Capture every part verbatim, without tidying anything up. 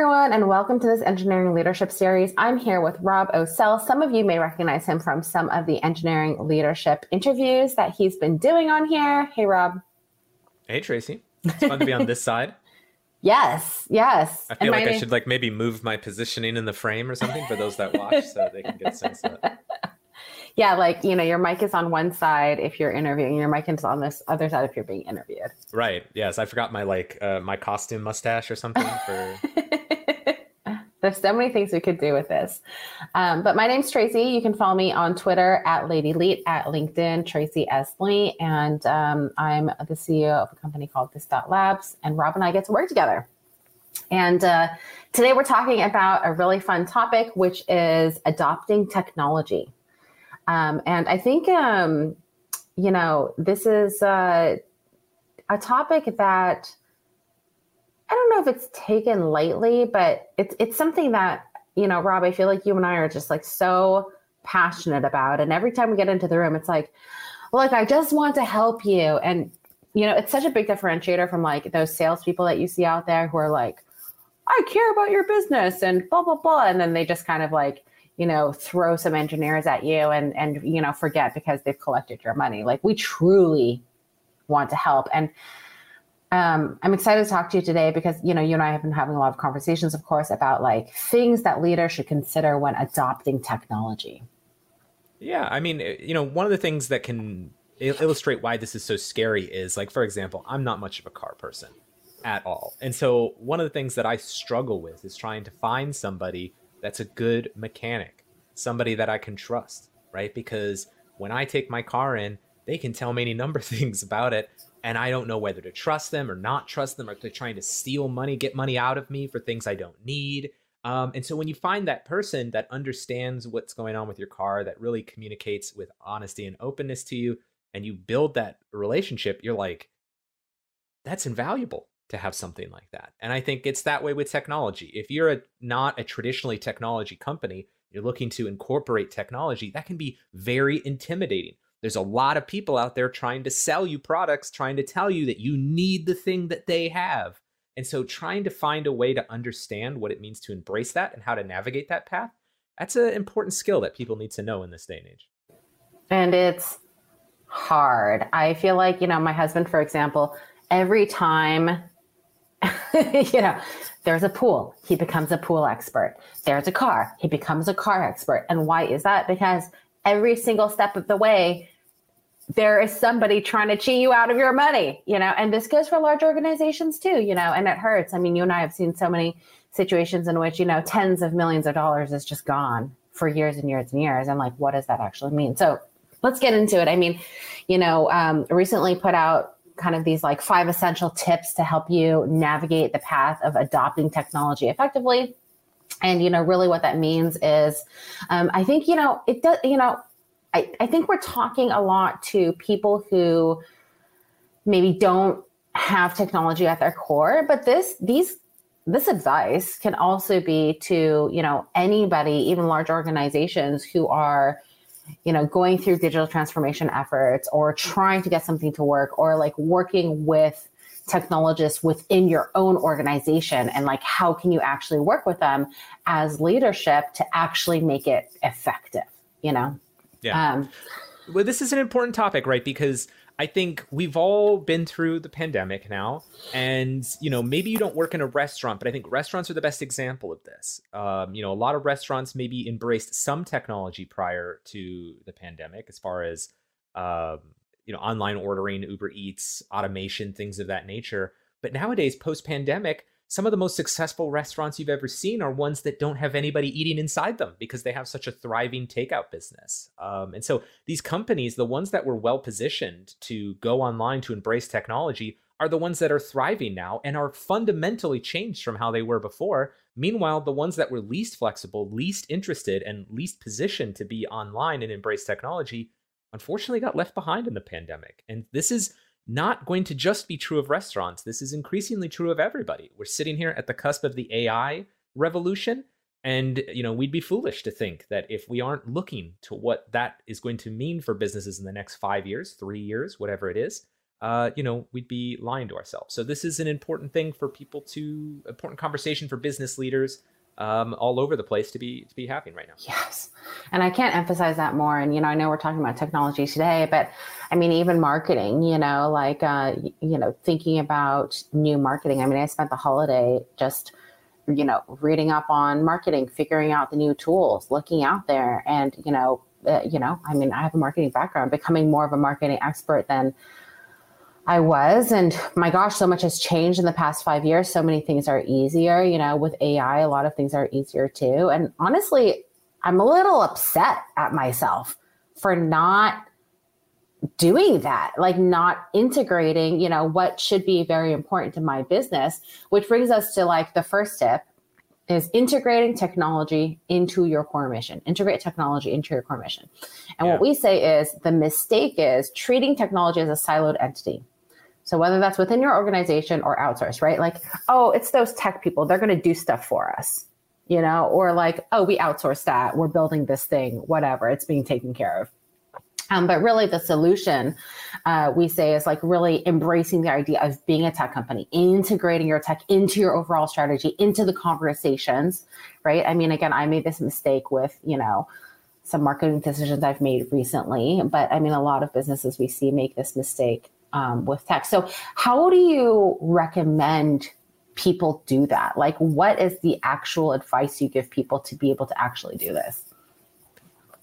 everyone, and welcome to this Engineering Leadership Series. I'm here with Rob Ocel. Some of you may recognize him from some of the engineering leadership interviews that he's been doing on here. Hey, Rob. Hey, Tracy. It's fun to be on this side. Yes, yes. I feel and like I name... should like maybe move my positioning in the frame or something for those that watch so they can get a sense of it. Yeah, like, you know, your mic is on one side if you're interviewing, your mic is on this other side if you're being interviewed. Right. Yes. I forgot my like uh, my costume mustache or something. For... There's so many things we could do with this. Um, but my name's Tracy. You can follow me on Twitter at LadyLeet, at LinkedIn, Tracy S. Lee. And um, I'm the C E O of a company called This Dot Labs. And Rob and I get to work together. And uh, today we're talking about a really fun topic, which is adopting technology. Um, and I think, um, you know, this is uh, a topic that I don't know if it's taken lightly, but it's it's something that, you know, Rob, I feel like you and I are just like so passionate about. And every time we get into the room, it's like, look, I just want to help you. And, you know, it's such a big differentiator from like those salespeople that you see out there who are like, I care about your business and blah, blah, blah. And then they just kind of like, you know, throw some engineers at you and, and, you know, forget because they've collected your money. Like, we truly want to help. And um, I'm excited to talk to you today because, you know, you and I have been having a lot of conversations, of course, about like things that leaders should consider when adopting technology. Yeah. I mean, you know, one of the things that can illustrate why this is so scary is like, for example, I'm not much of a car person at all. And so one of the things that I struggle with is trying to find somebody that's a good mechanic, somebody that I can trust, right? Because when I take my car in, they can tell me any number of things about it, and I don't know whether to trust them or not trust them, or they're trying to steal money, get money out of me for things I don't need. Um, and so when you find that person that understands what's going on with your car, that really communicates with honesty and openness to you, and you build that relationship, you're like, that's invaluable to have something like that. And I think it's that way with technology. If you're a, not a traditionally technology company, you're looking to incorporate technology, that can be very intimidating. There's a lot of people out there trying to sell you products, trying to tell you that you need the thing that they have. And so trying to find a way to understand what it means to embrace that and how to navigate that path, that's an important skill that people need to know in this day and age. And it's hard. I feel like, you know, my husband, for example, every time you know, there's a pool, he becomes a pool expert. There's a car, he becomes a car expert. And why is that? Because every single step of the way, there is somebody trying to cheat you out of your money, you know, and this goes for large organizations too, you know, and it hurts. I mean, you and I have seen so many situations in which, you know, tens of millions of dollars is just gone for years and years and years. And like, what does that actually mean? So let's get into it. I mean, you know, um, recently put out kind of these like five essential tips to help you navigate the path of adopting technology effectively. And, you know, really what that means is, um, I think, you know, it does, you know, I, I think we're talking a lot to people who maybe don't have technology at their core, but this, these, this advice can also be to, you know, anybody, even large organizations who are, you know, going through digital transformation efforts or trying to get something to work or like working with technologists within your own organization and like, how can you actually work with them as leadership to actually make it effective, you know? Yeah. Um, well, this is an important topic, right? Because I think we've all been through the pandemic now and, you know, maybe you don't work in a restaurant, but I think restaurants are the best example of this. Um, you know, a lot of restaurants maybe embraced some technology prior to the pandemic as far as, um, you know, online ordering, Uber Eats, automation, things of that nature. But nowadays, post-pandemic, some of the most successful restaurants you've ever seen are ones that don't have anybody eating inside them because they have such a thriving takeout business. Um, and so these companies, the ones that were well-positioned to go online to embrace technology are the ones that are thriving now and are fundamentally changed from how they were before. Meanwhile, the ones that were least flexible, least interested, and least positioned to be online and embrace technology, unfortunately got left behind in the pandemic. And this is not going to just be true of restaurants. This is increasingly true of everybody. We're sitting here at the cusp of the A I revolution. And, you know, we'd be foolish to think that if we aren't looking to what that is going to mean for businesses in the next five years, three years, whatever it is, uh, you know, we'd be lying to ourselves. So this is an important thing for people to, important conversation for business leaders um, all over the place to be to be having right now. Yes. And I can't emphasize that more. And, you know, I know we're talking about technology today, but I mean, even marketing, you know, like, uh, you know, thinking about new marketing. I mean, I spent the holiday just, you know, reading up on marketing, figuring out the new tools, looking out there and, you know, Uh, you know, I mean, I have a marketing background, becoming more of a marketing expert than I was. And my gosh, so much has changed in the past five years. So many things are easier, you know, with A I, a lot of things are easier too. And honestly, I'm a little upset at myself for not doing that, like not integrating, you know, what should be very important to my business, which brings us to like the first tip. Is integrating technology into your core mission. Integrate technology into your core mission. And yeah. What we say is the mistake is treating technology as a siloed entity. So whether that's within your organization or outsourced, right? Like, oh, it's those tech people. They're going to do stuff for us, you know, or like, oh, we outsourced that. We're building this thing, whatever. It's being taken care of. Um, but really the solution uh, we say is like really embracing the idea of being a tech company, integrating your tech into your overall strategy, into the conversations, right? I mean, again, I made this mistake with, you know, some marketing decisions I've made recently, but I mean, a lot of businesses we see make this mistake um, with tech. So how do you recommend people do that? Like, what is the actual advice you give people to be able to actually do this?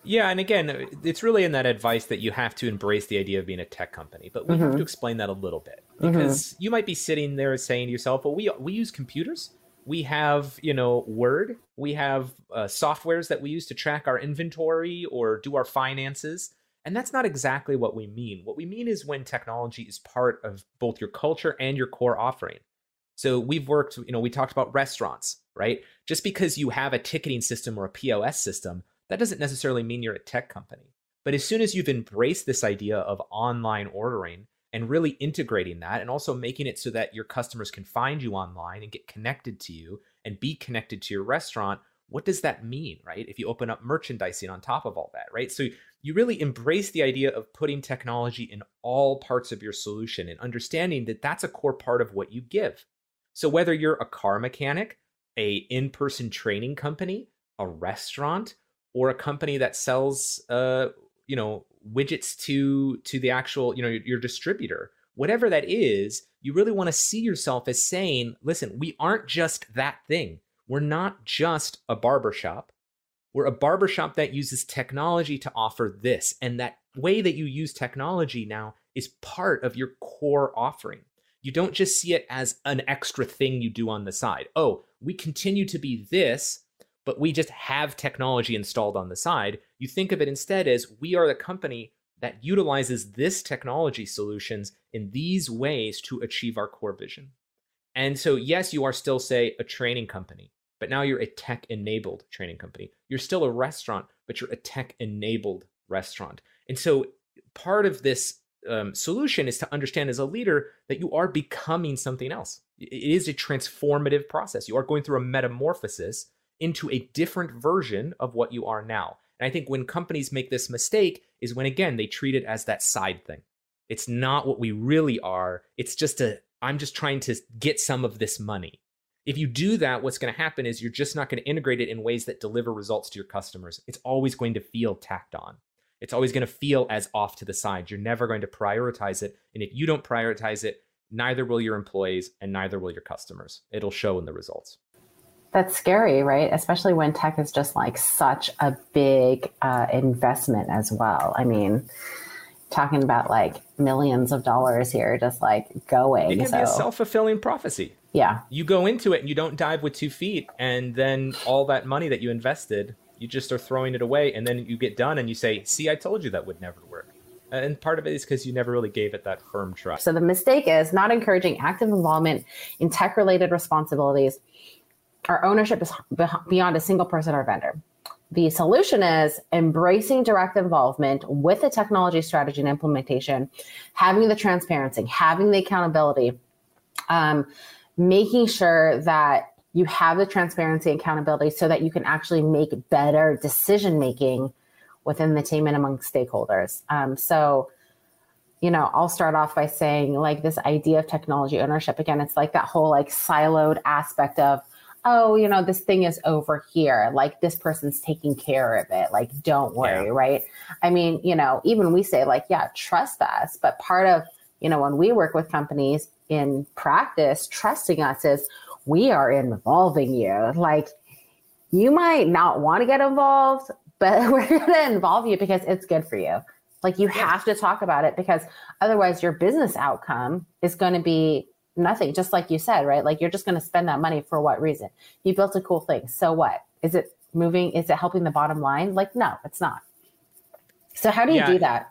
Yeah. And again, it's really in that advice that you have to embrace the idea of being a tech company, but we mm-hmm. have to explain that a little bit because mm-hmm. you might be sitting there saying to yourself, well, we, we use computers. We have, you know, Word, we have uh, softwares that we use to track our inventory or do our finances. And that's not exactly what we mean. What we mean is when technology is part of both your culture and your core offering. So we've worked, you know, we talked about restaurants, right? Just because you have a ticketing system or a P O S system, that doesn't necessarily mean you're a tech company. But as soon as you've embraced this idea of online ordering and really integrating that and also making it so that your customers can find you online and get connected to you and be connected to your restaurant, what does that mean, right? If you open up merchandising on top of all that, right? So you really embrace the idea of putting technology in all parts of your solution and understanding that that's a core part of what you give. So whether you're a car mechanic, a in-person training company, a restaurant, or a company that sells, uh, you know, widgets to to the actual, you know, your, your distributor, whatever that is, you really want to see yourself as saying, listen, we aren't just that thing. We're not just a barbershop. We're a barbershop that uses technology to offer this. And that way that you use technology now is part of your core offering. You don't just see it as an extra thing you do on the side. Oh, we continue to be this, but we just have technology installed on the side. You think of it instead as we are the company that utilizes this technology solutions in these ways to achieve our core vision. And so, yes, you are still, say, a training company, but now you're a tech-enabled training company. You're still a restaurant, but you're a tech-enabled restaurant. And so part of this um, solution is to understand as a leader that you are becoming something else. It is a transformative process. You are going through a metamorphosis into a different version of what you are now. And I think when companies make this mistake is when, again, they treat it as that side thing. It's not what we really are. It's just a, I'm just trying to get some of this money. If you do that, what's going to happen is you're just not going to integrate it in ways that deliver results to your customers. It's always going to feel tacked on. It's always going to feel as off to the side. You're never going to prioritize it. And if you don't prioritize it, neither will your employees and neither will your customers. It'll show in the results. That's scary, right? Especially when tech is just like such a big uh, investment as well. I mean, talking about like millions of dollars here, just like going. It can so. be a self-fulfilling prophecy. Yeah. You go into it and you don't dive with two feet. And then all that money that you invested, you just are throwing it away. And then you get done and you say, see, I told you that would never work. And part of it is because you never really gave it that firm trust. So the mistake is not encouraging active involvement in tech-related responsibilities. Our ownership is beyond a single person or vendor. The solution is embracing direct involvement with the technology strategy and implementation, having the transparency, having the accountability, um, making sure that you have the transparency and accountability so that you can actually make better decision-making within the team and among stakeholders. Um, so, you know, I'll start off by saying, like, this idea of technology ownership, again, it's like that whole like siloed aspect of, oh, you know, this thing is over here, like this person's taking care of it, like, don't worry, yeah. right? I mean, you know, even we say like, yeah, trust us. But part of, you know, when we work with companies in practice, trusting us is we are involving you. Like, you might not want to get involved, but we're going to involve you because it's good for you. Like, you yeah. have to talk about it, because otherwise your business outcome is going to be nothing, just like you said, right? Like, you're just going to spend that money for what reason? You built a cool thing. So what? Is it moving? Is it helping the bottom line? Like, no, it's not. So how do you yeah, do that?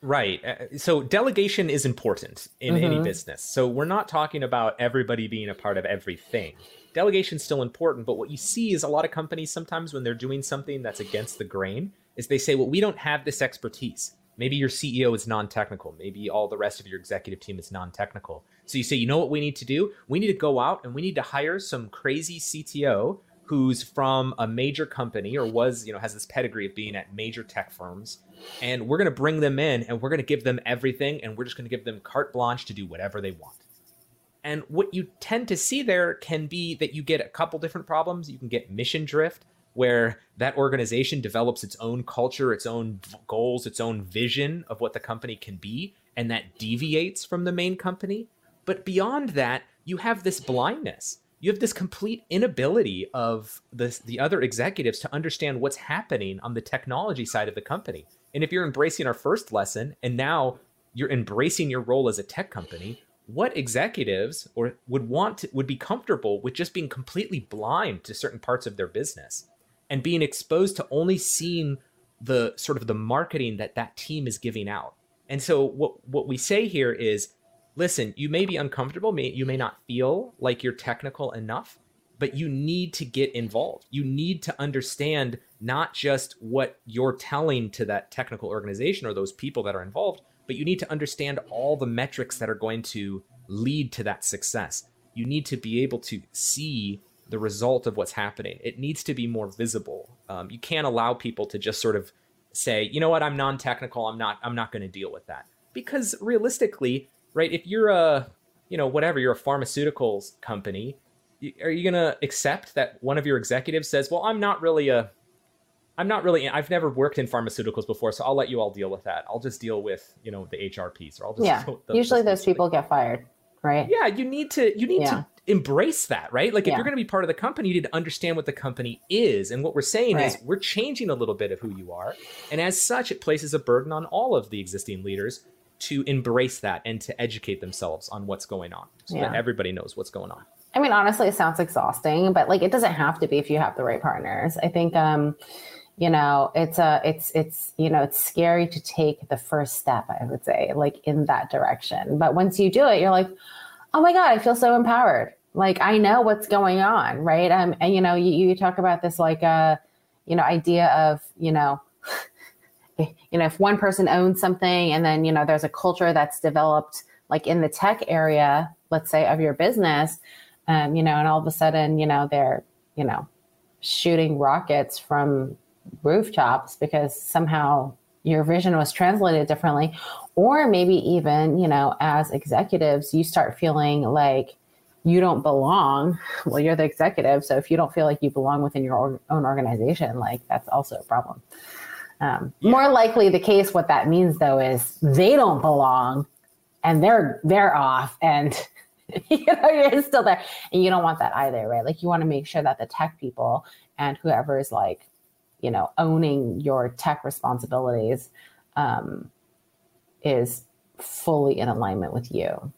Right. So delegation is important in mm-hmm. any business. So we're not talking about everybody being a part of everything. Delegation is still important. But what you see is a lot of companies sometimes when they're doing something that's against the grain is they say, well, we don't have this expertise. Maybe your C E O is non-technical. Maybe all the rest of your executive team is non-technical. So you say, you know what we need to do? We need to go out and we need to hire some crazy C T O who's from a major company or was, you know, has this pedigree of being at major tech firms. And we're going to bring them in and we're going to give them everything. And we're just going to give them carte blanche to do whatever they want. And what you tend to see there can be that you get a couple different problems. You can get mission drift, where that organization develops its own culture, its own goals, its own vision of what the company can be, and that deviates from the main company. But beyond that, you have this blindness. You have this complete inability of the, the other executives to understand what's happening on the technology side of the company. And if you're embracing our first lesson, and now you're embracing your role as a tech company, what executives or would want to, would be comfortable with just being completely blind to certain parts of their business? And being exposed to only seeing the sort of the marketing that that team is giving out. And so what, what we say here is, listen, you may be uncomfortable, may, you may not feel like you're technical enough, but you need to get involved. You need to understand not just what you're telling to that technical organization or those people that are involved, but you need to understand all the metrics that are going to lead to that success. You need to be able to see the result of what's happening. It needs to be more visible. Um, you can't allow people to just sort of say, you know what, I'm non-technical. I'm not, I'm not going to deal with that. Because realistically, right, if you're a, you know, whatever, you're a pharmaceuticals company, are you going to accept that one of your executives says, well, I'm not really a, I'm not really, I've never worked in pharmaceuticals before, so I'll let you all deal with that. I'll just deal with, you know, the H R piece, or I'll just yeah. deal with the, usually those people get fired, right? Yeah. You need to, you need yeah. to, embrace that, right? Like, if yeah. you're going to be part of the company, you need to understand what the company is. And what we're saying right. is we're changing a little bit of who you are. And as such, it places a burden on all of the existing leaders to embrace that and to educate themselves on what's going on, so yeah. that everybody knows what's going on. I mean, honestly, it sounds exhausting, but like, it doesn't have to be if you have the right partners. I think, um, you know, it's a, it's, it's, you know, it's scary to take the first step, I would say, like, in that direction. But once you do it, you're like, oh my God, I feel so empowered. Like, I know what's going on, right? Um, and, you know, you, you talk about this, like, uh, you know, idea of, you know, you know, if one person owns something and then, you know, there's a culture that's developed, like, in the tech area, let's say, of your business, um, you know, and all of a sudden, you know, they're, you know, shooting rockets from rooftops because somehow your vision was translated differently. Or maybe even, you know, as executives, you start feeling like, you don't belong. Well, you're the executive. So if you don't feel like you belong within your own organization, like, that's also a problem. Um, yeah. More likely the case, what that means though, is they don't belong and they're, they're off, and you know, you're still there, and you don't want that either, right? Like, you want to make sure that the tech people and whoever is, like, you know, owning your tech responsibilities um, is fully in alignment with you.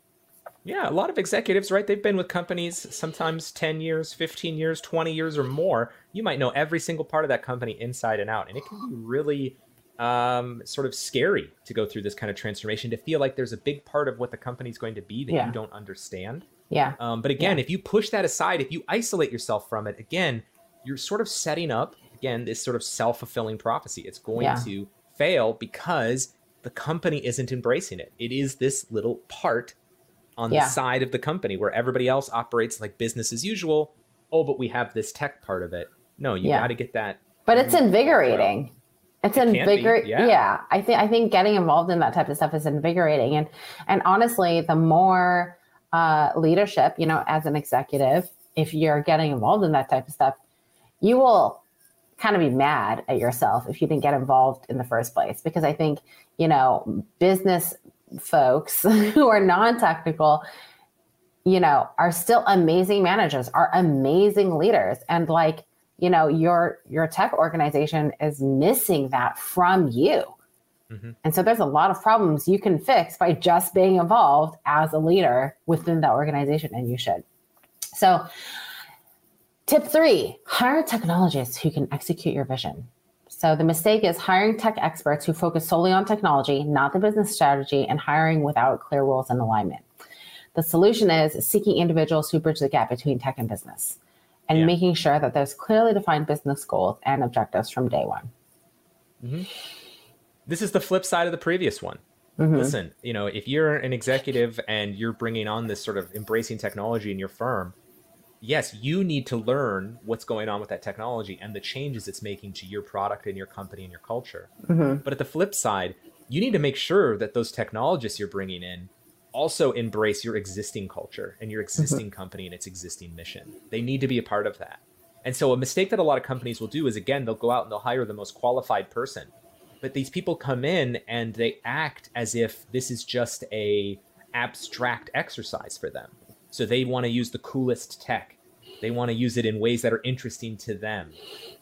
Yeah, a lot of executives, right? They've been with companies sometimes ten years, fifteen years, twenty years or more. You might know every single part of that company inside and out. And it can be really um, sort of scary to go through this kind of transformation, to feel like there's a big part of what the company's going to be that yeah. you don't understand. Yeah. Um, but again, yeah. if you push that aside, if you isolate yourself from it, again, you're sort of setting up, again, this sort of self-fulfilling prophecy. It's going yeah. to fail because the company isn't embracing it. It is this little part on the yeah. side of the company where everybody else operates like business as usual. Oh, but we have this tech part of it. No, you yeah. got to get that. But it's invigorating. It's it invigorating. Yeah. yeah. I think, I think getting involved in that type of stuff is invigorating. And, and honestly, the more uh, leadership, you know, as an executive, if you're getting involved in that type of stuff, you will kind of be mad at yourself if you didn't get involved in the first place. Because I think, you know, business folks who are non-technical, you know, are still amazing managers, are amazing leaders. And like, you know, your, your tech organization is missing that from you. Mm-hmm. And so there's a lot of problems you can fix by just being involved as a leader within the organization, and you should. So tip three, hire technologists who can execute your vision. So the mistake is hiring tech experts who focus solely on technology, not the business strategy, and hiring without clear roles and alignment. The solution is seeking individuals who bridge the gap between tech and business, and yeah. making sure that there's clearly defined business goals and objectives from day one. Mm-hmm. This is the flip side of the previous one. Mm-hmm. Listen, you know, if you're an executive and you're bringing on this sort of embracing technology in your firm, yes, you need to learn what's going on with that technology and the changes it's making to your product and your company and your culture. Mm-hmm. But at the flip side, you need to make sure that those technologists you're bringing in also embrace your existing culture and your existing mm-hmm. company and its existing mission. They need to be a part of that. And so a mistake that a lot of companies will do is, again, they'll go out and they'll hire the most qualified person, but these people come in and they act as if this is just a abstract exercise for them. So they want to use the coolest tech. They want to use it in ways that are interesting to them.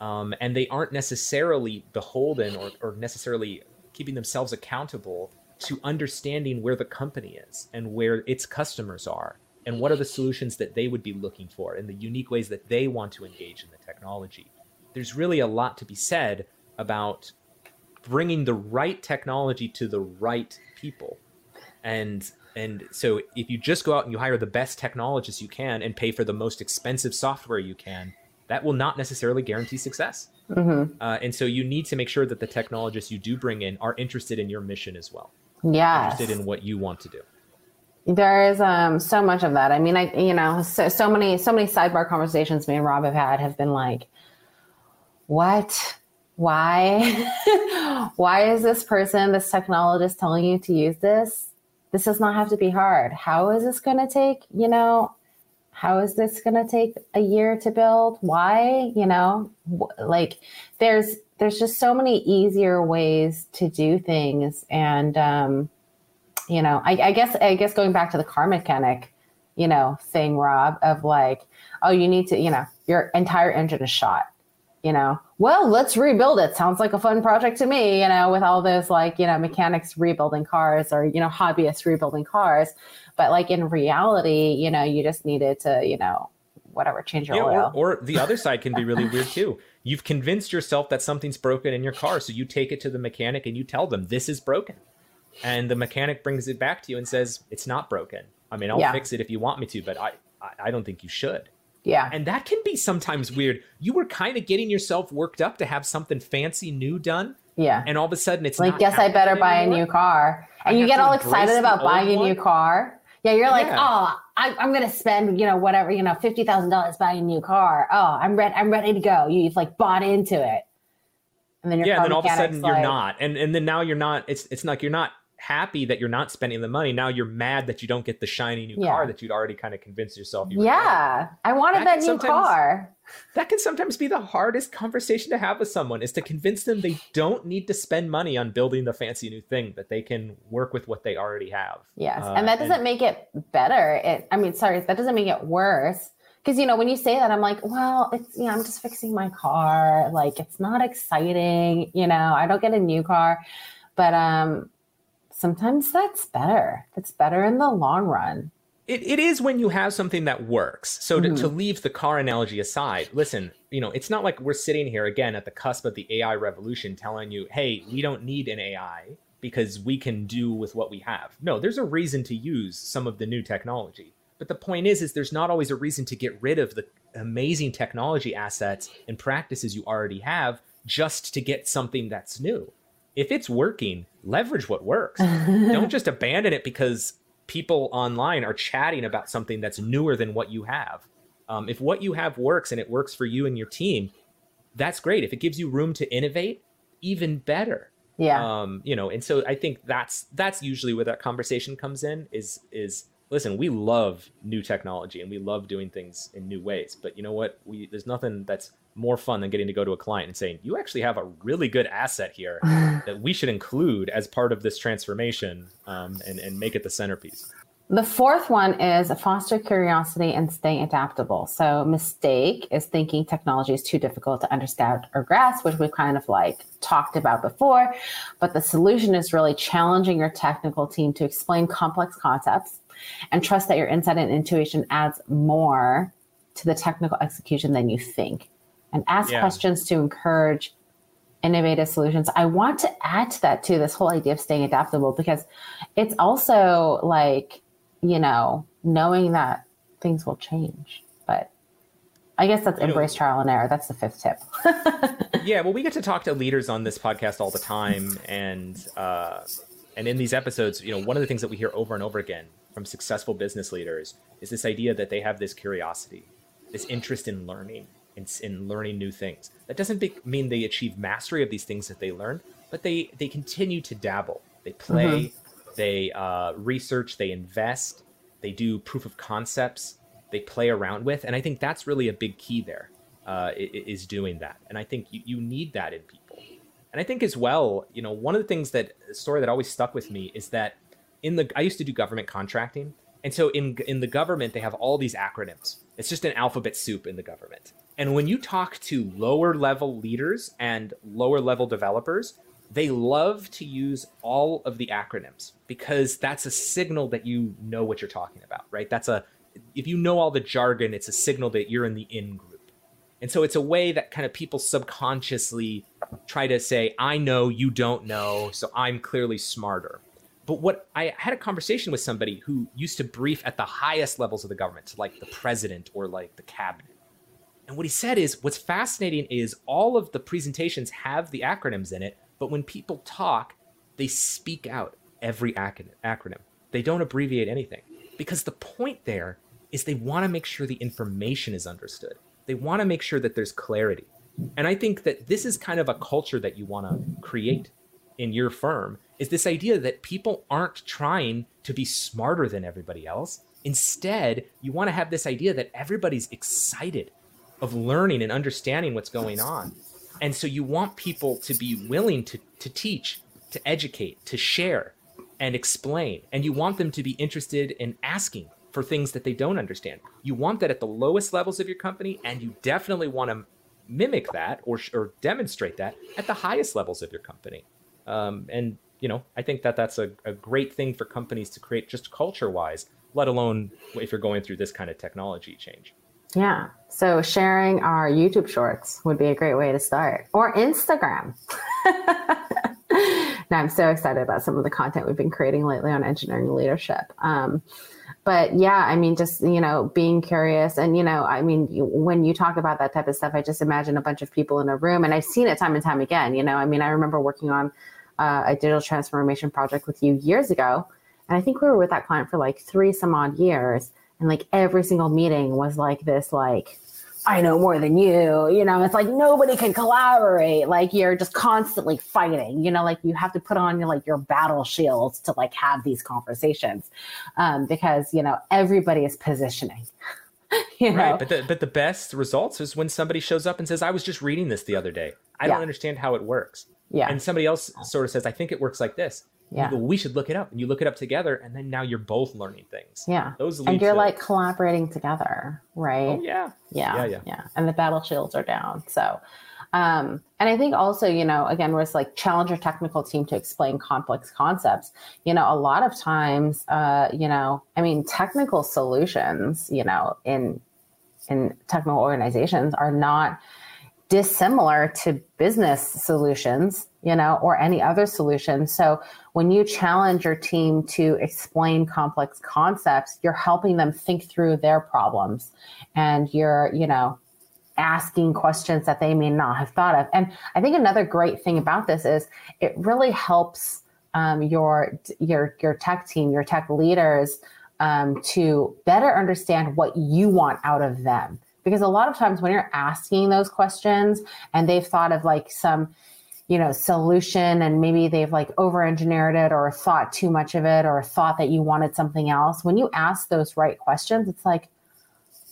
Um, and they aren't necessarily beholden or, or necessarily keeping themselves accountable to understanding where the company is and where its customers are and what are the solutions that they would be looking for and the unique ways that they want to engage in the technology. There's really a lot to be said about bringing the right technology to the right people. And and so if you just go out and you hire the best technologists you can and pay for the most expensive software you can, that will not necessarily guarantee success. Mm-hmm. Uh, and so you need to make sure that the technologists you do bring in are interested in your mission as well. Yeah, interested in what you want to do. There is um, so much of that. I mean, I you know, so, so many so many sidebar conversations me and Rob have had have been like, what? Why? Why is this person, this technologist, telling you to use this? This does not have to be hard. How is this going to take, you know, how is this going to take a year to build? Why? You know, like there's There's just so many easier ways to do things. And, um, you know, I, I guess, I guess going back to the car mechanic, you know, thing, Rob, of like, oh, you need to, you know, your entire engine is shot, you know, well, let's rebuild it. Sounds like a fun project to me, you know, with all those like, you know, mechanics rebuilding cars or, you know, hobbyists rebuilding cars. But like in reality, you know, you just needed to, you know, whatever, change your yeah, oil. Or, or the other side can be really weird too. You've convinced yourself that something's broken in your car. So you take it to the mechanic and you tell them this is broken. And the mechanic brings it back to you and says, it's not broken. I mean, I'll yeah. fix it if you want me to, but I, I don't think you should. Yeah. And that can be sometimes weird. You were kind of getting yourself worked up to have something fancy new done. Yeah. And all of a sudden it's like, guess I better buy anymore. a new car. And I you get all excited about buying one. a new car. Yeah, you're like, yeah. oh, I, I'm going to spend, you know, whatever, you know, fifty thousand dollars buying a new car. Oh, I'm ready. I'm ready to go. You've like bought into it. And then you're yeah, and then all of a sudden like, you're not. And and then now you're not. It's it's like you're not happy that you're not spending the money. Now you're mad that you don't get the shiny new yeah. car that you'd already kind of convinced yourself you were Yeah, getting. I wanted that, that new car. That can sometimes be the hardest conversation to have with someone, is to convince them they don't need to spend money on building the fancy new thing, that they can work with what they already have. Yes. Uh, and that doesn't and, make it better. It, I mean, sorry, that doesn't make it worse. Because, you know, when you say that, I'm like, well, it's, you know, I'm just fixing my car. Like, it's not exciting. You know, I don't get a new car. But um, sometimes that's better. That's better in the long run. It, it is when you have something that works. So to, mm-hmm. to leave the car analogy aside, listen, you know, it's not like we're sitting here again at the cusp of the A I revolution telling you, hey, we don't need an A I because we can do with what we have. No, there's a reason to use some of the new technology. But the point is, is there's not always a reason to get rid of the amazing technology assets and practices you already have just to get something that's new. If it's working, leverage what works. Don't just abandon it because people online are chatting about something that's newer than what you have. Um, if what you have works and it works for you and your team, that's great. If it gives you room to innovate even better. Yeah. Um, you know, and so I think that's that's usually where that conversation comes in is is listen, we love new technology and we love doing things in new ways. But you know what? We there's nothing that's more fun than getting to go to a client and saying, you actually have a really good asset here that we should include as part of this transformation um, and, and make it the centerpiece. The fourth one is foster curiosity and stay adaptable. So mistake is thinking technology is too difficult to understand or grasp, which we've kind of like talked about before. But the solution is really challenging your technical team to explain complex concepts and trust that your insight and intuition adds more to the technical execution than you think. And ask yeah. questions to encourage innovative solutions. I want to add to that too, this whole idea of staying adaptable, because it's also like, you know, knowing that things will change. But I guess that's you embrace know, trial and error. That's the fifth tip. Yeah, well, we get to talk to leaders on this podcast all the time. And uh, and in these episodes, you know, one of the things that we hear over and over again from successful business leaders is this idea that they have this curiosity, this interest in learning. In learning new things. That doesn't be, mean they achieve mastery of these things that they learn, but they they continue to dabble. They play, mm-hmm. they uh, research, they invest, they do proof of concepts, they play around with. And I think that's really a big key there, uh, is doing that. And I think you, you need that in people. And I think as well, you know, one of the things that, a story that always stuck with me is that in the, I used to do government contracting. And so in in the government, they have all these acronyms. It's just an alphabet soup in the government. And when you talk to lower level leaders and lower level developers, they love to use all of the acronyms because that's a signal that you know what you're talking about, right? That's a, if you know all the jargon, it's a signal that you're in the in group. And so it's a way that kind of people subconsciously try to say, I know you don't know, so I'm clearly smarter. But what I had a conversation with somebody who used to brief at the highest levels of the government, like the president or like the cabinet. And what he said is, what's fascinating is all of the presentations have the acronyms in it, but when people talk, they speak out every acronym. They don't abbreviate anything because the point there is they want to make sure the information is understood. They want to make sure that there's clarity. And I think that this is kind of a culture that you want to create in your firm, is this idea that people aren't trying to be smarter than everybody else. Instead, you want to have this idea that everybody's excited of learning and understanding what's going on. And so you want people to be willing to, to teach, to educate, to share and explain. And you want them to be interested in asking for things that they don't understand. You want that at the lowest levels of your company, and you definitely want to mimic that or, or demonstrate that at the highest levels of your company. Um, and You know, I think that that's a, a great thing for companies to create just culture wise, let alone if you're going through this kind of technology change. Yeah. So sharing our YouTube shorts would be a great way to start, or Instagram. Now, I'm so excited about some of the content we've been creating lately on engineering leadership. Um, but yeah, I mean, just, you know, being curious and, you know, I mean, you, when you talk about that type of stuff, I just imagine a bunch of people in a room, and I've seen it time and time again. You know, I mean, I remember working on Uh, a digital transformation project with you years ago. And I think we were with that client for like three some odd years. And like every single meeting was like this, like, I know more than you, you know, it's like, nobody can collaborate. Like you're just constantly fighting, you know, like you have to put on like your battle shields to like have these conversations um, because, you know, everybody is positioning. You know? Right. But the, but the best results is when somebody shows up and says, I was just reading this the other day. I yeah. don't understand how it works. Yeah. And somebody else sort of says, I think it works like this. Yeah. You go, we should look it up. And you look it up together. And then now you're both learning things. Yeah. Those lead and you're to... like collaborating together, right? Oh, yeah. yeah. Yeah. Yeah. Yeah. And the battle shields are down. So, um, and I think also, you know, again, where it's like challenge your technical team to explain complex concepts. You know, a lot of times, uh, you know, I mean, technical solutions, you know, in, in technical organizations are not dissimilar to business solutions, you know, or any other solution. So when you challenge your team to explain complex concepts, you're helping them think through their problems and you're, you know, asking questions that they may not have thought of. And I think another great thing about this is it really helps um, your, your, your tech team, your tech leaders um, to better understand what you want out of them. Because a lot of times when you're asking those questions and they've thought of like some, you know, solution, and maybe they've like over-engineered it or thought too much of it or thought that you wanted something else. When you ask those right questions, it's like,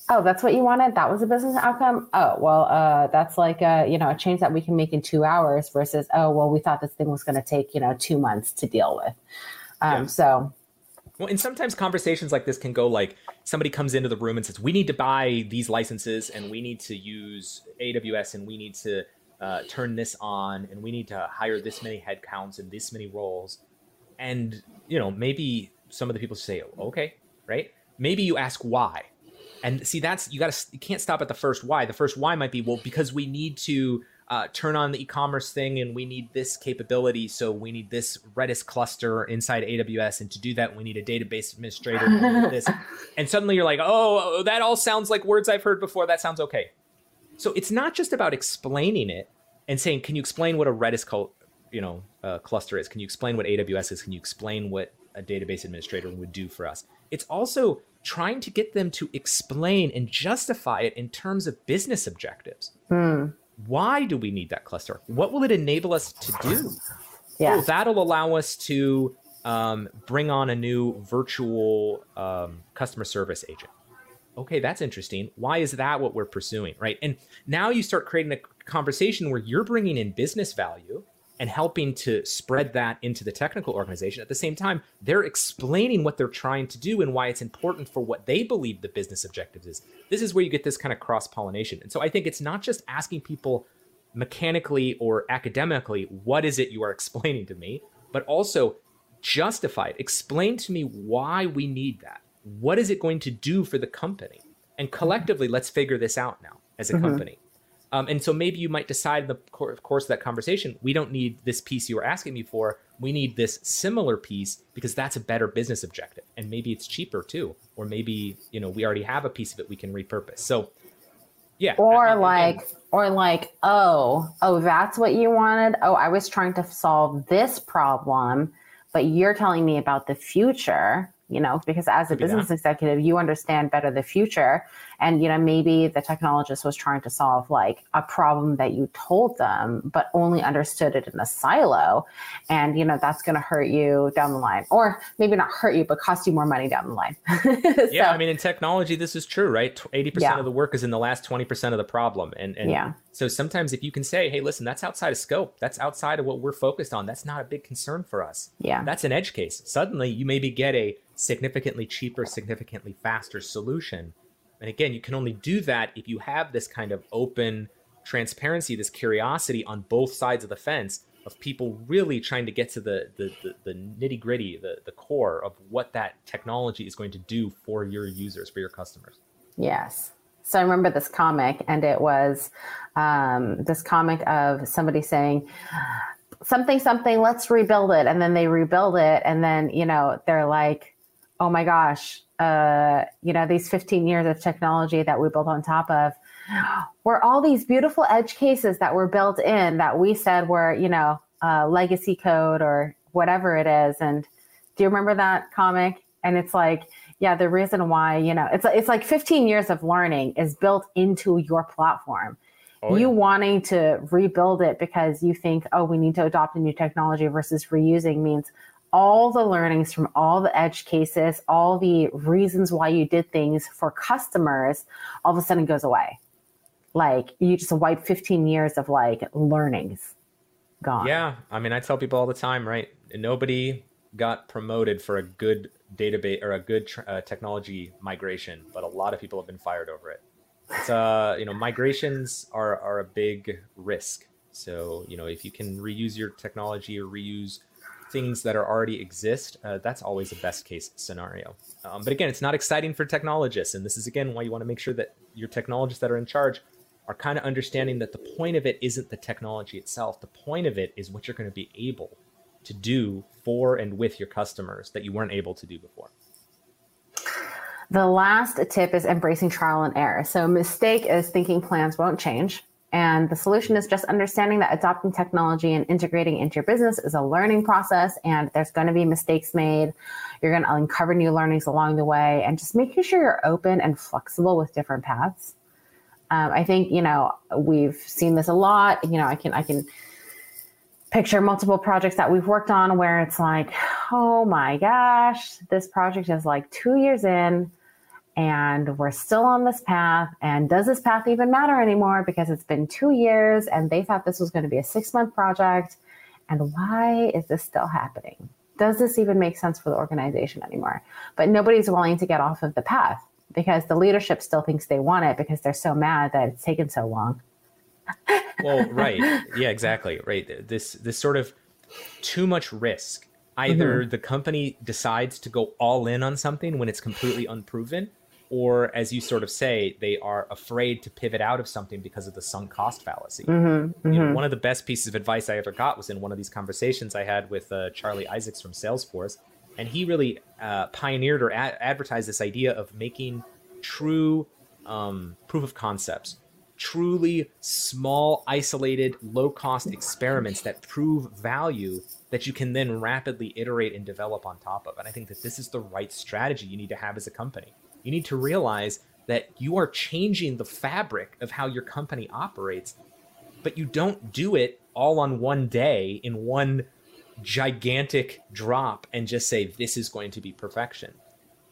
oh, that's what you wanted. That was a business outcome. Oh, well, uh, that's like a, you know, a change that we can make in two hours versus, oh, well, we thought this thing was going to take, you know, two months to deal with. Um, yeah. So. Well, and sometimes conversations like this can go like somebody comes into the room and says, we need to buy these licenses and we need to use A W S and we need to Uh, turn this on, and we need to hire this many headcounts and this many roles. And, you know, maybe some of the people say, oh, okay, right? Maybe you ask why. And see, that's, you gotta, you can't stop at the first why. The first why might be, well, because we need to uh, turn on the e-commerce thing and we need this capability. So we need this Redis cluster inside A W S. And to do that, we need a database administrator. And, this. and suddenly you're like, oh, that all sounds like words I've heard before. That sounds okay. So it's not just about explaining it and saying, can you explain what a Redis cult, you know, uh, cluster is? Can you explain what A W S is? Can you explain what a database administrator would do for us? It's also trying to get them to explain and justify it in terms of business objectives. Hmm. Why do we need that cluster? What will it enable us to do? Yeah. Oh, that'll allow us to um, bring on a new virtual um, customer service agent. Okay, that's interesting. Why is that what we're pursuing, right? And now you start creating a conversation where you're bringing in business value and helping to spread that into the technical organization. At the same time, they're explaining what they're trying to do and why it's important for what they believe the business objectives is. This is where you get this kind of cross-pollination. And so I think it's not just asking people mechanically or academically, what is it you are explaining to me, but also justify it. Explain to me why we need that. What is it going to do for the company? And collectively, let's figure this out now as a mm-hmm. company. Um, and so maybe you might decide in the cor- course of that conversation, we don't need this piece you were asking me for. We need this similar piece because that's a better business objective. And maybe it's cheaper too. Or maybe, you know, we already have a piece of it we can repurpose. So yeah. Or I, I, like, I, or like, oh, oh, that's what you wanted. Oh, I was trying to solve this problem, but you're telling me about the future. You know, because as a business executive, you understand better the future. And, you know, maybe the technologist was trying to solve like a problem that you told them, but only understood it in a silo. And, you know, that's going to hurt you down the line, or maybe not hurt you, but cost you more money down the line. so, yeah. I mean, in technology, this is true, right? eighty percent yeah. of the work is in the last twenty percent of the problem. And, and yeah. so sometimes if you can say, hey, listen, that's outside of scope. That's outside of what we're focused on. That's not a big concern for us. Yeah. That's an edge case. Suddenly you maybe get a significantly cheaper, significantly faster solution. And again, you can only do that if you have this kind of open transparency, this curiosity on both sides of the fence of people really trying to get to the the, the, the nitty gritty, the, the core of what that technology is going to do for your users, for your customers. Yes. So I remember this comic, and it was um, this comic of somebody saying, something, something, let's rebuild it. And then they rebuild it. And then, you know, they're like, oh my gosh, uh, you know, these fifteen years of technology that we built on top of were all these beautiful edge cases that were built in that we said were, you know, uh, legacy code or whatever it is. And do you remember that comic? And it's like, yeah, the reason why, you know, it's, it's like fifteen years of learning is built into your platform. Oh, you yeah. wanting to rebuild it because you think, oh, we need to adopt a new technology versus reusing means all the learnings from all the edge cases, all the reasons why you did things for customers, all of a sudden goes away. Like you just wipe fifteen years of like learnings gone. Yeah. I mean, I tell people all the time, right? Nobody got promoted for a good database or a good uh, technology migration, but a lot of people have been fired over it. It's, uh, you know, migrations are, are a big risk. So, you know, if you can reuse your technology or reuse things that are already exist, uh, that's always the best case scenario. Um, but again, it's not exciting for technologists. And this is, again, why you want to make sure that your technologists that are in charge are kind of understanding that the point of it isn't the technology itself. The point of it is what you're going to be able to do for and with your customers that you weren't able to do before. The last tip is embracing trial and error. So mistake is thinking plans won't change. And the solution is just understanding that adopting technology and integrating into your business is a learning process. And there's going to be mistakes made. You're going to uncover new learnings along the way, and just making sure you're open and flexible with different paths. Um, I think, you know, we've seen this a lot. You know, I can, I can picture multiple projects that we've worked on where it's like, oh my gosh, this project is like two years in and we're still on this path. And does this path even matter anymore? Because it's been two years and they thought this was going to be a six month project. And why is this still happening? Does this even make sense for the organization anymore? But nobody's willing to get off of the path because the leadership still thinks they want it because they're so mad that it's taken so long. Well, right. Yeah, exactly. Right. This, this sort of too much risk. Either mm-hmm. the company decides to go all in on something when it's completely unproven, or as you sort of say, they are afraid to pivot out of something because of the sunk cost fallacy. Mm-hmm. You know, one of the best pieces of advice I ever got was in one of these conversations I had with uh, Charlie Isaacs from Salesforce. And he really uh, pioneered or ad- advertised this idea of making true um, proof of concepts. Truly small, isolated, low-cost experiments that prove value that you can then rapidly iterate and develop on top of. And I think that this is the right strategy you need to have as a company. You need to realize that you are changing the fabric of how your company operates, but you don't do it all on one day in one gigantic drop and just say, this is going to be perfection.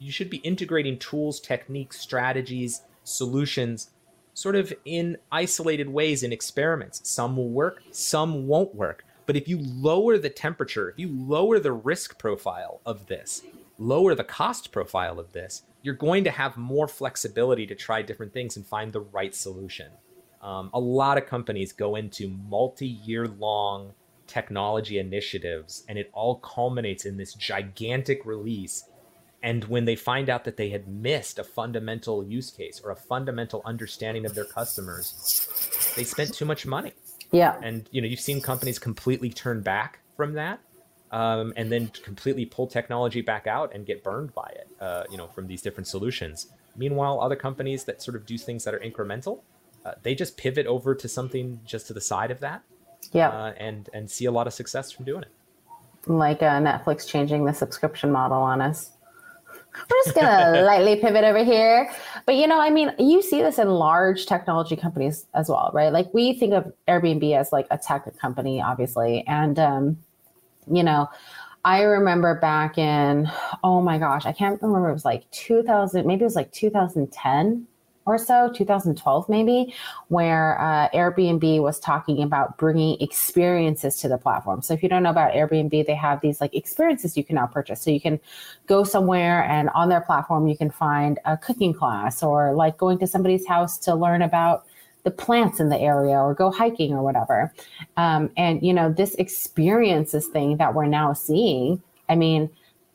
You should be integrating tools, techniques, strategies, solutions, sort of in isolated ways in experiments. Some will work, some won't work. But if you lower the temperature, if you lower the risk profile of this, lower the cost profile of this, you're going to have more flexibility to try different things and find the right solution. Um, a lot of companies go into multi-year long technology initiatives, and it all culminates in this gigantic release. And when they find out that they had missed a fundamental use case or a fundamental understanding of their customers, they spent too much money. Yeah. And, you know, you've seen companies completely turn back from that um, and then completely pull technology back out and get burned by it, uh, you know, from these different solutions. Meanwhile, other companies that sort of do things that are incremental, uh, they just pivot over to something just to the side of that. Yeah. Uh, and, and see a lot of success from doing it. Like uh, Netflix changing the subscription model on us. We're just going to lightly pivot over here. But, you know, I mean, you see this in large technology companies as well, right? Like we think of Airbnb as like a tech company, obviously. And, um, you know, I remember back in, oh, my gosh, I can't remember. It was like two thousand, maybe it was like two thousand ten or so, two thousand twelve maybe, where uh, Airbnb was talking about bringing experiences to the platform. So if you don't know about Airbnb, they have these like experiences you can now purchase. So you can go somewhere and on their platform, you can find a cooking class or like going to somebody's house to learn about the plants in the area or go hiking or whatever. Um, and, you know, this experiences thing that we're now seeing, I mean,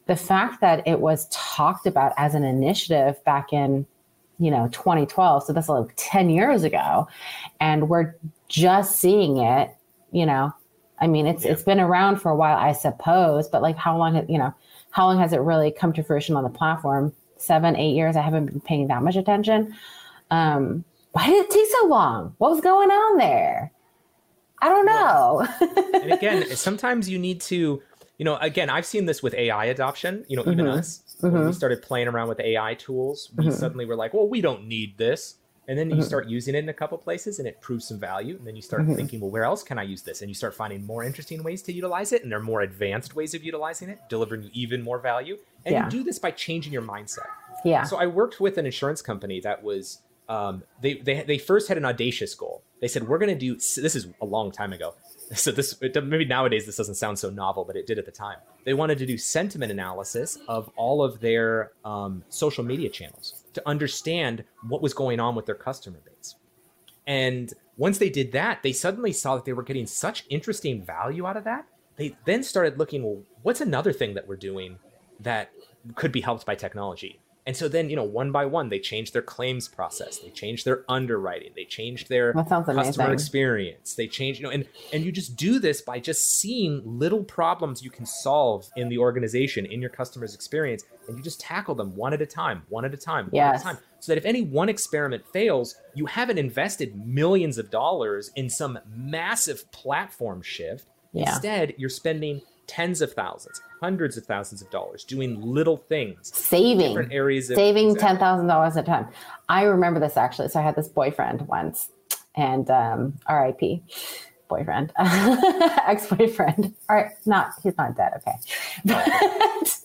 the fact that it was talked about as an initiative back in, you know, twenty twelve. So that's like ten years ago. And we're just seeing it, you know, I mean, it's, yeah. it's been around for a while, I suppose, but like how long, you know, how long has it really come to fruition on the platform? Seven, eight years. I haven't been paying that much attention. Um, why did it take so long? What was going on there? I don't know. Well, and again, sometimes you need to, you know, again, I've seen this with A I adoption, you know, even mm-hmm. us. When mm-hmm. we started playing around with A I tools, we mm-hmm. suddenly were like, well, we don't need this. And then mm-hmm. you start using it in a couple places and it proves some value. And then you start mm-hmm. thinking, well, where else can I use this? And you start finding more interesting ways to utilize it. And there are more advanced ways of utilizing it, delivering you even more value. And yeah. you do this by changing your mindset. Yeah. So I worked with an insurance company that was, um, they, they, they first had an audacious goal. They said, we're going to do, this is a long time ago. So this, maybe nowadays this doesn't sound so novel, but it did at the time. They wanted to do sentiment analysis of all of their um, social media channels to understand what was going on with their customer base. And once they did that, they suddenly saw that they were getting such interesting value out of that. They then started looking, well, what's another thing that we're doing that could be helped by technology? And so then, you know, one by one, they changed their claims process. They changed their underwriting. They changed their customer amazing. experience. They changed, you know, and, and you just do this by just seeing little problems you can solve in the organization, in your customer's experience. And you just tackle them one at a time, one at a time, one yes. at a time. So that if any one experiment fails, you haven't invested millions of dollars in some massive platform shift. Yeah. Instead, you're spending tens of thousands, hundreds of thousands of dollars, doing little things, saving different areas of saving ten thousand dollars a time. I remember this actually. So I had this boyfriend once, and um, R I P boyfriend, ex-boyfriend. All right, not, he's not dead, okay. But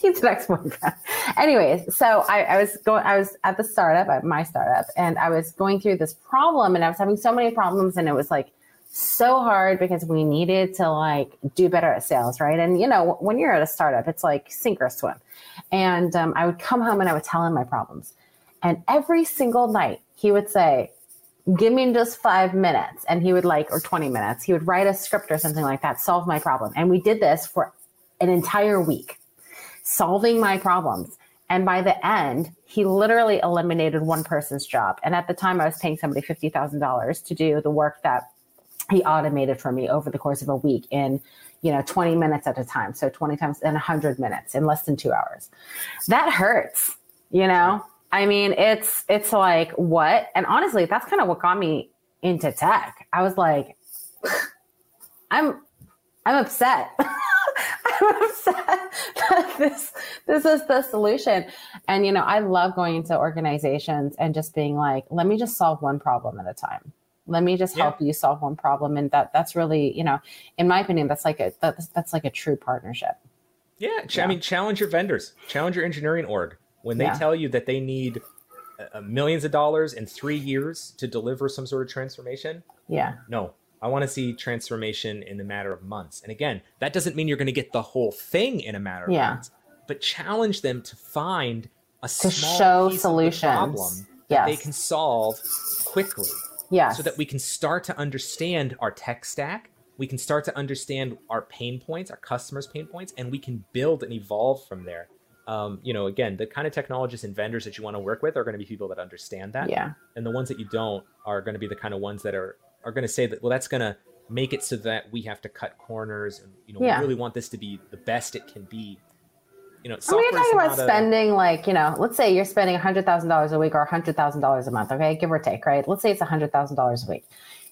he's an ex-boyfriend. Anyways, so I, I was going, I was at the startup, at my startup, and I was going through this problem, and I was having so many problems, and it was like so hard because we needed to like do better at sales, right? And you know, when you're at a startup, it's like sink or swim. And um, I would come home and I would tell him my problems. And every single night he would say, give me just five minutes. And he would like, or twenty minutes, he would write a script or something like that, solve my problem. And we did this for an entire week, solving my problems. And by the end, he literally eliminated one person's job. And at the time I was paying somebody fifty thousand dollars to do the work that he automated for me over the course of a week in, you know, twenty minutes at a time. So twenty times and one hundred minutes in less than two hours. That hurts, you know? I mean, it's, it's like, what? And honestly, that's kind of what got me into tech. I was like, I'm, I'm upset. I'm upset that this, this is the solution. And, you know, I love going into organizations and just being like, let me just solve one problem at a time. Let me just help yeah. you solve one problem. And that that's really, you know, in my opinion, that's like a, that's, that's like a true partnership. Yeah. yeah. I mean, challenge your vendors, challenge your engineering org. When they yeah. tell you that they need uh, millions of dollars in three years to deliver some sort of transformation. Yeah. No, I want to see transformation in a matter of months. And again, that doesn't mean you're going to get the whole thing in a matter of yeah. months, but challenge them to find a to small show piece solutions. Of the problem yes. that they can solve quickly. Yes. So that we can start to understand our tech stack, we can start to understand our pain points, our customers' pain points, and we can build and evolve from there. Um, you know, again, the kind of technologists and vendors that you want to work with are going to be people that understand that. Yeah. And the ones that you don't are going to be the kind of ones that are are going to say that, well, that's going to make it so that we have to cut corners. And, you know, yeah. we really want this to be the best it can be. You know, software, I mean, you're talking about spending a, like, you know, let's say you're spending one hundred thousand dollars a week or one hundred thousand dollars a month, okay, give or take, right? Let's say it's one hundred thousand dollars a week.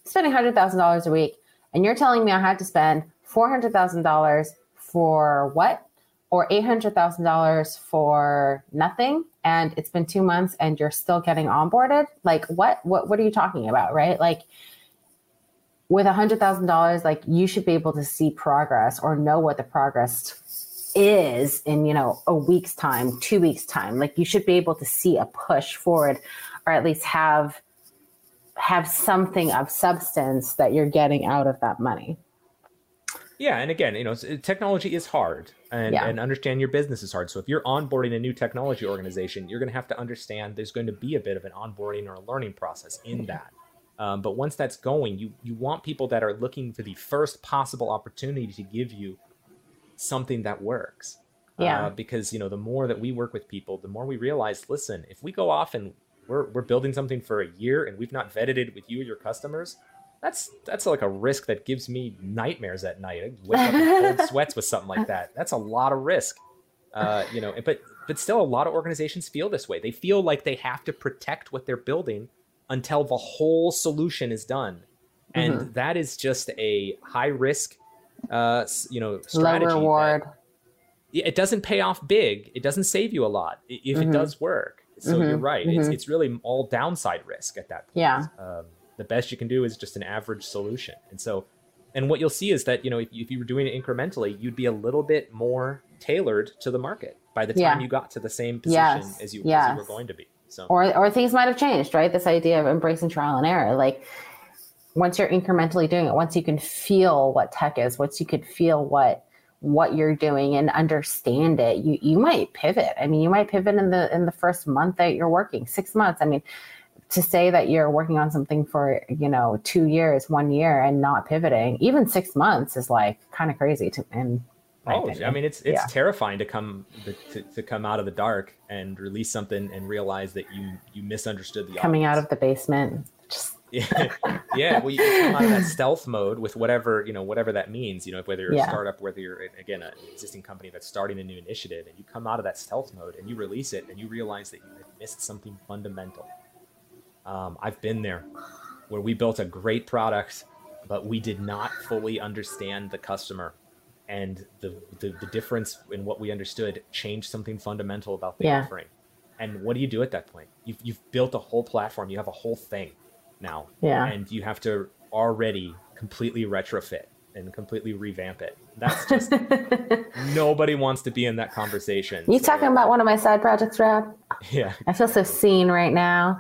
You're spending one hundred thousand dollars a week, and you're telling me I had to spend four hundred thousand dollars for what? Or eight hundred thousand dollars for nothing, and it's been two months and you're still getting onboarded? Like, what, what, what are you talking about, right? Like, with one hundred thousand dollars, like, you should be able to see progress or know what the progress is in, you know, a week's time, two weeks time. Like, you should be able to see a push forward, or at least have, have something of substance that you're getting out of that money. Yeah. And again, you know, technology is hard, and, yeah. and understand your business is hard. So if you're onboarding a new technology organization, you're going to have to understand there's going to be a bit of an onboarding or a learning process in that. Um, but once that's going, you, you want people that are looking for the first possible opportunity to give you something that works. Yeah. Uh, because, you know, the more that we work with people, the more we realize, listen, if we go off and we're, we're building something for a year and we've not vetted it with you or your customers, that's, that's like a risk that gives me nightmares at night. I wake up in cold sweats with something like that. That's a lot of risk. Uh, you know, but, but still a lot of organizations feel this way. They feel like they have to protect what they're building until the whole solution is done. And mm-hmm. that is just a high risk, uh you know, strategy. Low reward. It doesn't pay off big, it doesn't save you a lot if mm-hmm. it does work. So mm-hmm. you're right, mm-hmm. it's, it's really all downside risk at that point. Yeah. Um, the best you can do is just an average solution. And so, and what you'll see is that, you know, if, if you were doing it incrementally, you'd be a little bit more tailored to the market by the time yeah. you got to the same position yes. as, you, yes. as you were going to be. So or or things might have changed, right? This idea of embracing trial and error, like, once you're incrementally doing it, once you can feel what tech is, once you could feel what what you're doing and understand it, you you might pivot. I mean, you might pivot in the in the first month that you're working, six months. I mean, to say that you're working on something for, you know, two years, one year and not pivoting, even six months is like kind of crazy to in my oh, opinion. I mean, it's it's yeah. terrifying to come to, to come out of the dark and release something and realize that you you misunderstood the audience. Coming out of the basement. Just yeah, well, you come out of that stealth mode with whatever, you know, whatever that means, you know, whether you're yeah. a startup, whether you're, again, an existing company that's starting a new initiative, and you come out of that stealth mode and you release it and you realize that you had missed something fundamental. Um, I've been there where we built a great product, but we did not fully understand the customer, and the, the, the difference in what we understood changed something fundamental about the yeah. offering. And what do you do at that point? You've, you've built a whole platform, you have a whole thing now, yeah. and you have to already completely retrofit and completely revamp it. That's just, nobody wants to be in that conversation. You so, talking about one of my side projects, Rob? Yeah. I feel so seen right now.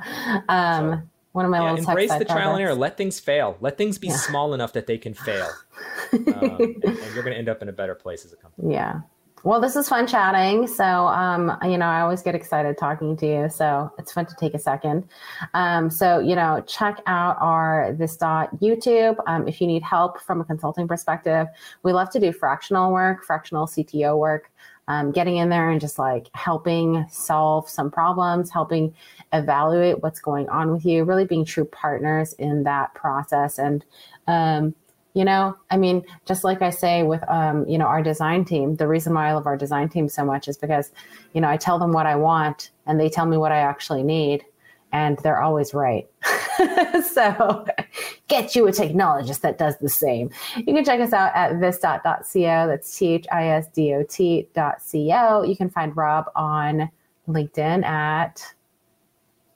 Um, so, one of my yeah, little embrace the trial projects. and error, let things fail, let things be yeah. small enough that they can fail. um, and, and you're gonna end up in a better place as a company. Yeah. Well, this is fun chatting. So, um, you know, I always get excited talking to you. So it's fun to take a second. Um, so, you know, check out our This Dot YouTube. Um, if you need help from a consulting perspective, we love to do fractional work, fractional C T O work, um, getting in there and just like helping solve some problems, helping evaluate what's going on with you, really being true partners in that process. And, um, You know, I mean, just like I say with, um, you know, our design team, the reason why I love our design team so much is because, you know, I tell them what I want and they tell me what I actually need, and they're always right. So get you a technologist that does the same. You can check us out at this dot co. That's T H I S D O T dot C O. You can find Rob on LinkedIn at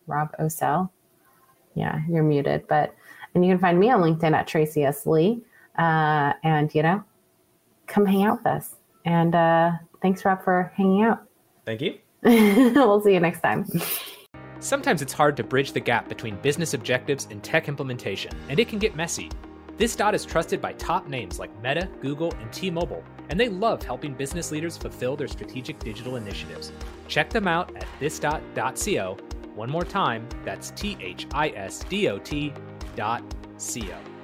Rob Ocel. Yeah, you're muted, but, and you can find me on LinkedIn at Tracy S. Lee. Uh, and, you know, come hang out with us. And uh, thanks, Rob, for hanging out. Thank you. We'll see you next time. Sometimes it's hard to bridge the gap between business objectives and tech implementation, and it can get messy. This Dot is trusted by top names like Meta, Google, and T-Mobile, and they love helping business leaders fulfill their strategic digital initiatives. Check them out at this dot co. One more time, that's T H I S D O T dot C O.